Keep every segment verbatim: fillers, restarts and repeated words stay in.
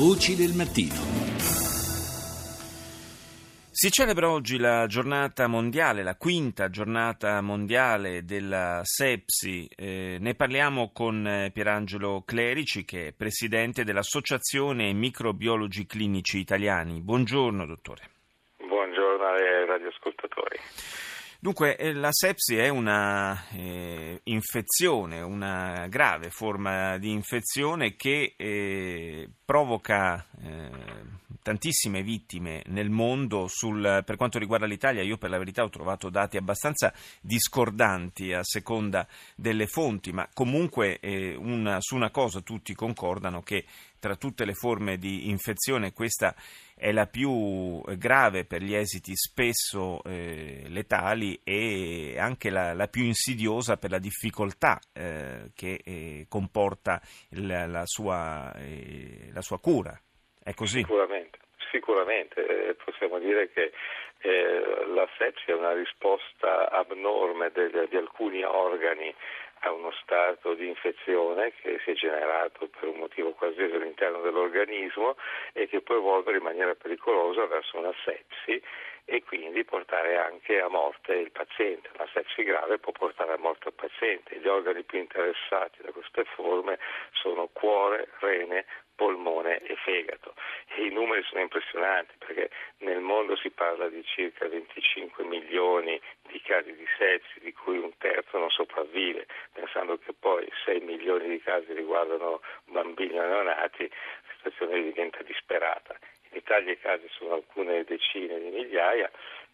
Voci del mattino. Si celebra oggi la giornata mondiale, la quinta giornata mondiale della sepsi. Eh, ne parliamo con Pierangelo Clerici, che è presidente dell'Associazione Microbiologi Clinici Italiani. Buongiorno, dottore. Buongiorno ai radioascoltatori. Dunque, la sepsi è una eh, infezione, una grave forma di infezione che eh, provoca eh, tantissime vittime nel mondo. Sul, per quanto riguarda l'Italia, io per la verità ho trovato dati abbastanza discordanti a seconda delle fonti, ma comunque eh, una, su una cosa tutti concordano, che tra tutte le forme di infezione questa è la più grave per gli esiti spesso eh, letali e anche la, la più insidiosa per la difficoltà eh, che eh, comporta la, la, sua, eh, la sua cura. È così? Sicuramente, sicuramente. Eh, possiamo dire che eh, la sepsi è una risposta abnorme di alcuni organi a uno stato di infezione che si è generato per un motivo qualsiasi all'interno dell'organismo e che può evolvere in maniera pericolosa verso una sepsi e quindi portare anche a morte il paziente. Una sepsi grave può portare a morte il paziente. Gli organi più interessati da queste forme sono cuore, rene, polmone e fegato. E i numeri sono impressionanti, perché nel mondo si parla di circa venticinque milioni di casi di sepsi, di cui un terzo non sopravvive, pensando che poi sei milioni di casi riguardano bambini neonati, la situazione diventa disperata. In Italia i casi sono alcune decine di migliaia,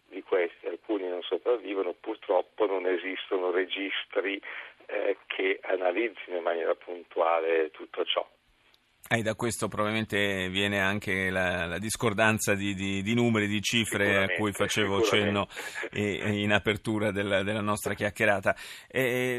di questi alcuni non sopravvivono, purtroppo non esistono registri eh, che analizzino in maniera puntuale tutto ciò. E da questo probabilmente viene anche la, la discordanza di, di, di numeri, di cifre a cui facevo cenno eh, in apertura della, della nostra chiacchierata. Eh,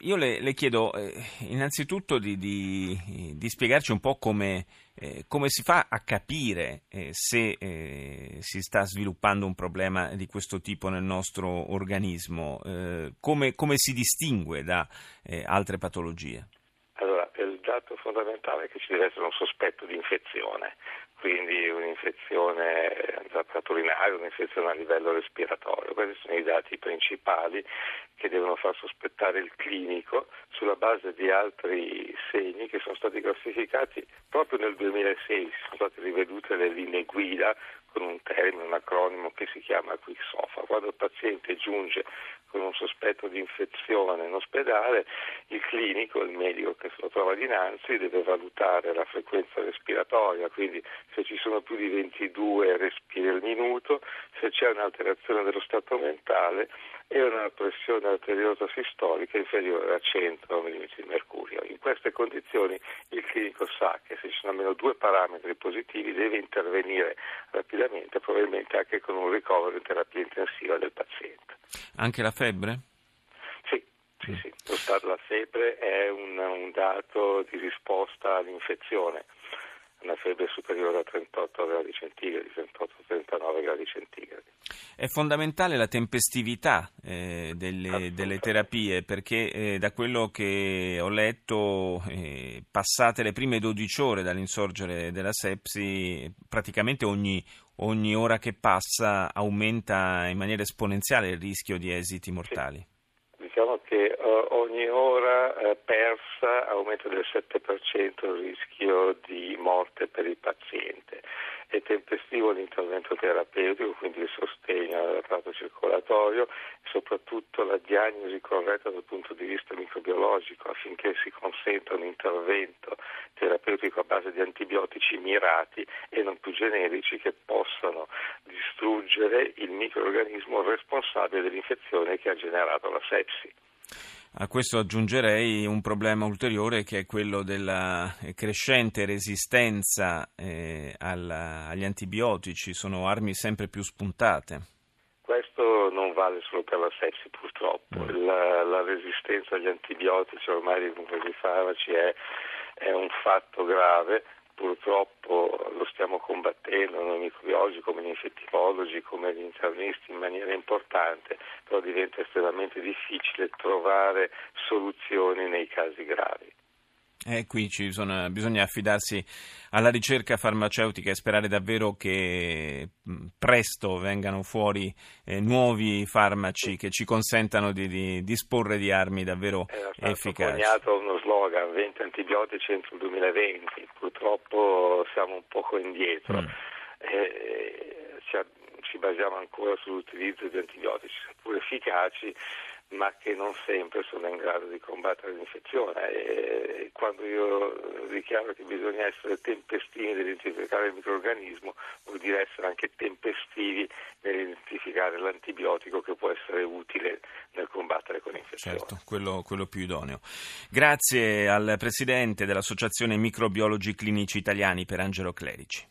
io le, le chiedo eh, innanzitutto di, di, di spiegarci un po' come, eh, come si fa a capire eh, se eh, si sta sviluppando un problema di questo tipo nel nostro organismo, eh, come, come si distingue da eh, altre patologie. Fondamentale è che ci deve essere un sospetto di infezione, quindi un'infezione intrapattolinaria, un'infezione a livello respiratorio. Questi sono i dati principali che devono far sospettare il clinico, sulla base di altri segni che sono stati classificati proprio nel duemilasei, sono state rivedute le linee guida con un termine, un acronimo che si chiama QuickSOFA. Quando il paziente giunge con un sospetto di infezione in ospedale, il clinico, il medico che se lo trova dinanzi, deve valutare la frequenza respiratoria, quindi se ci sono più di ventidue respiri al minuto, se c'è un'alterazione dello stato mentale e una pressione arteriosa sistolica inferiore a cento millimetri di mercurio. In queste condizioni il clinico sa che se ci sono almeno due parametri positivi deve intervenire rapidamente, probabilmente anche con un ricovero in terapia intensiva del paziente. Anche la febbre? Sì, sì, sì. Lo stato della febbre è un, un dato di risposta all'infezione. Una febbre superiore a trentotto gradi centigradi, trentotto trentanove gradi centigradi. È fondamentale la tempestività eh, delle, delle terapie, perché eh, da quello che ho letto, eh, passate le prime dodici ore dall'insorgere della sepsi, praticamente ogni, ogni ora che passa aumenta in maniera esponenziale il rischio di esiti mortali. Sì. Diciamo che ogni ora persa aumenta del sette per cento il rischio di morte per il paziente. È tempestivo l'intervento terapeutico, quindi il sostegno al tratto circolatorio, soprattutto la diagnosi corretta dal punto di vista microbiologico, affinché si consenta un intervento terapeutico a base di antibiotici mirati e non più generici, che possano distruggere il microorganismo responsabile dell'infezione che ha generato la sepsi. A questo aggiungerei un problema ulteriore, che è quello della crescente resistenza eh, alla, agli antibiotici. Sono armi sempre più spuntate. Questo non vale solo per la sepsi, purtroppo. La, la resistenza agli antibiotici ormai con questi farmaci è, è un fatto grave. Purtroppo lo stiamo combattendo noi microbiologi, come gli infettivologi, come gli internisti in maniera importante, però diventa estremamente difficile trovare soluzioni nei casi gravi. E qui ci sono, bisogna affidarsi alla ricerca farmaceutica e sperare davvero che presto vengano fuori eh, nuovi farmaci che ci consentano di, di disporre di armi davvero Era efficaci. È coniato uno slogan, venti antibiotici entro il duemilaventi, purtroppo siamo un poco indietro, mm. eh, cioè, ci basiamo ancora sull'utilizzo di antibiotici, pur efficaci, ma che non sempre sono in grado di combattere l'infezione. E quando io dichiaro che bisogna essere tempestivi nell'identificare il microrganismo, vuol dire essere anche tempestivi nell'identificare l'antibiotico che può essere utile nel combattere con l'infezione. Certo, quello, quello più idoneo. Grazie al Presidente dell'Associazione Microbiologi Clinici Italiani, Pierangelo Clerici.